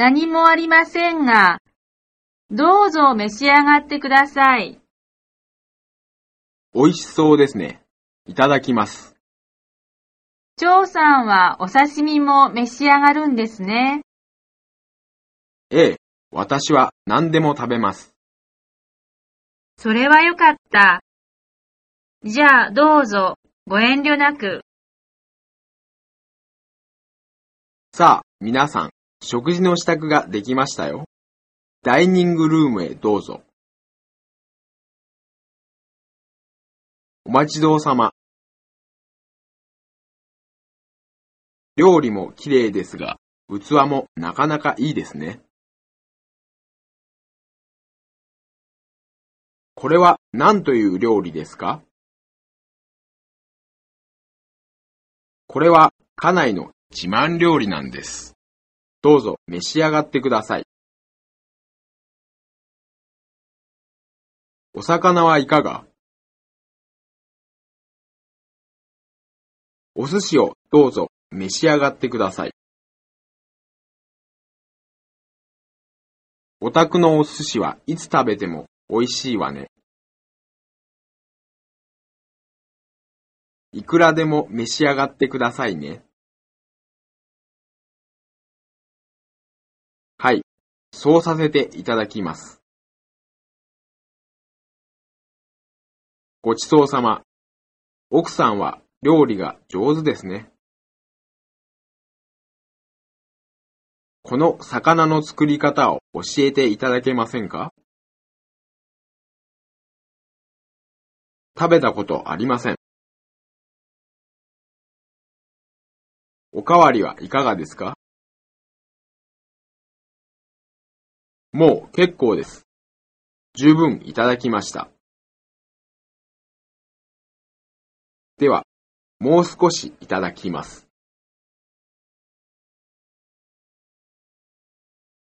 何もありませんが、どうぞ召し上がってください。美味しそうですね。いただきます。張さんはお刺身も召し上がるんですね。ええ、私は何でも食べます。それはよかった。じゃあどうぞ、ご遠慮なく。さあ、皆さん、食事の支度ができましたよ。ダイニングルームへどうぞ。お待ちどうさま。料理もきれいですが、器もなかなかいいですね。これは何という料理ですか？これは家内の自慢料理なんです。どうぞ召し上がってください。お魚はいかが？お寿司をどうぞ召し上がってください。お宅のお寿司はいつ食べてもおいしいわね。いくらでも召し上がってくださいね。はい、そうさせていただきます。ごちそうさま。奥さんは料理が上手ですね。この魚の作り方を教えていただけませんか？食べたことありません。おかわりはいかがですか？もう結構です。十分いただきました。では、もう少しいただきます。